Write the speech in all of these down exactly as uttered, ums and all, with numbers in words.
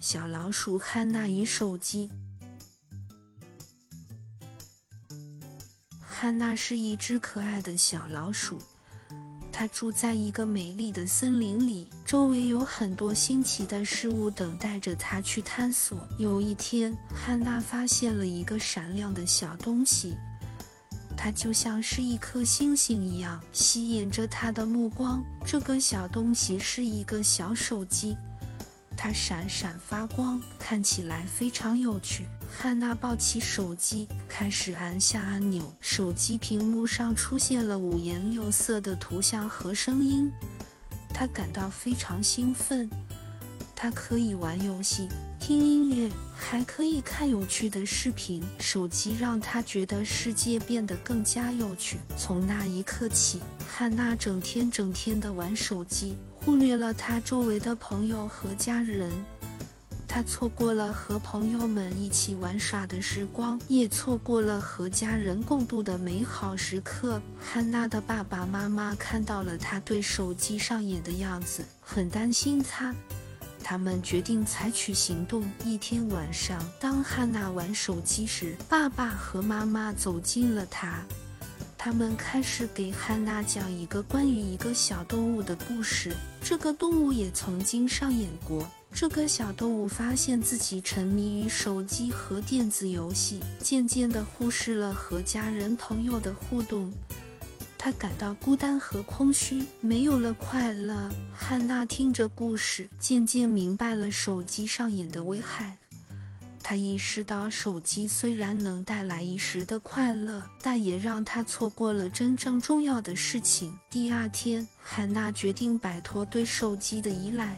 小老鼠汉娜与手机。汉娜是一只可爱的小老鼠，它住在一个美丽的森林里，周围有很多新奇的事物等待着它去探索。有一天，汉娜发现了一个闪亮的小东西，它就像是一颗星星一样，吸引着它的目光。这个小东西是一个小手机，它闪闪发光，看起来非常有趣。汉娜抱起手机，开始按下按钮，手机屏幕上出现了五颜六色的图像和声音，她感到非常兴奋。她可以玩游戏、听音乐，还可以看有趣的视频。手机让她觉得世界变得更加有趣。从那一刻起，汉娜整天整天的玩手机，忽略了他周围的朋友和家人，他错过了和朋友们一起玩耍的时光，也错过了和家人共度的美好时刻。汉娜的爸爸妈妈看到了他对手机上瘾的样子，很担心他。他们决定采取行动。一天晚上，当汉娜玩手机时，爸爸和妈妈走近了他。他们开始给汉娜讲一个关于一个小动物的故事，这个动物也曾经上演过。这个小动物发现自己沉迷于手机和电子游戏，渐渐地忽视了和家人朋友的互动，他感到孤单和空虚，没有了快乐。汉娜听着故事，渐渐明白了手机上瘾的危害。他意识到手机虽然能带来一时的快乐，但也让他错过了真正重要的事情。第二天，汉娜决定摆脱对手机的依赖，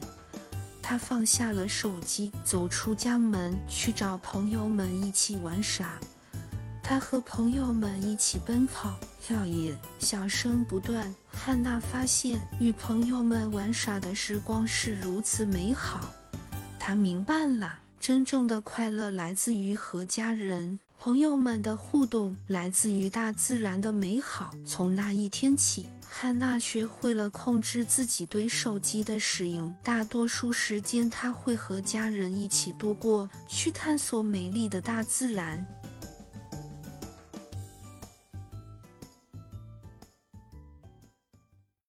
她放下了手机，走出家门，去找朋友们一起玩耍。她和朋友们一起奔跑、跳跃，笑声不断。汉娜发现与朋友们玩耍的时光是如此美好，她明白了真正的快乐来自于和家人、朋友们的互动，来自于大自然的美好。从那一天起，汉娜学会了控制自己对手机的使用。大多数时间，她会和家人一起度过，去探索美丽的大自然。